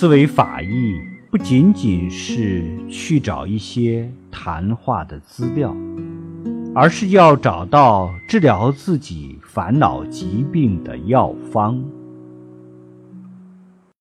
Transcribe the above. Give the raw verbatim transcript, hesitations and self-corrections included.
思维法义不仅仅是去找一些谈话的资料，而是要找到治疗自己烦恼疾病的药方。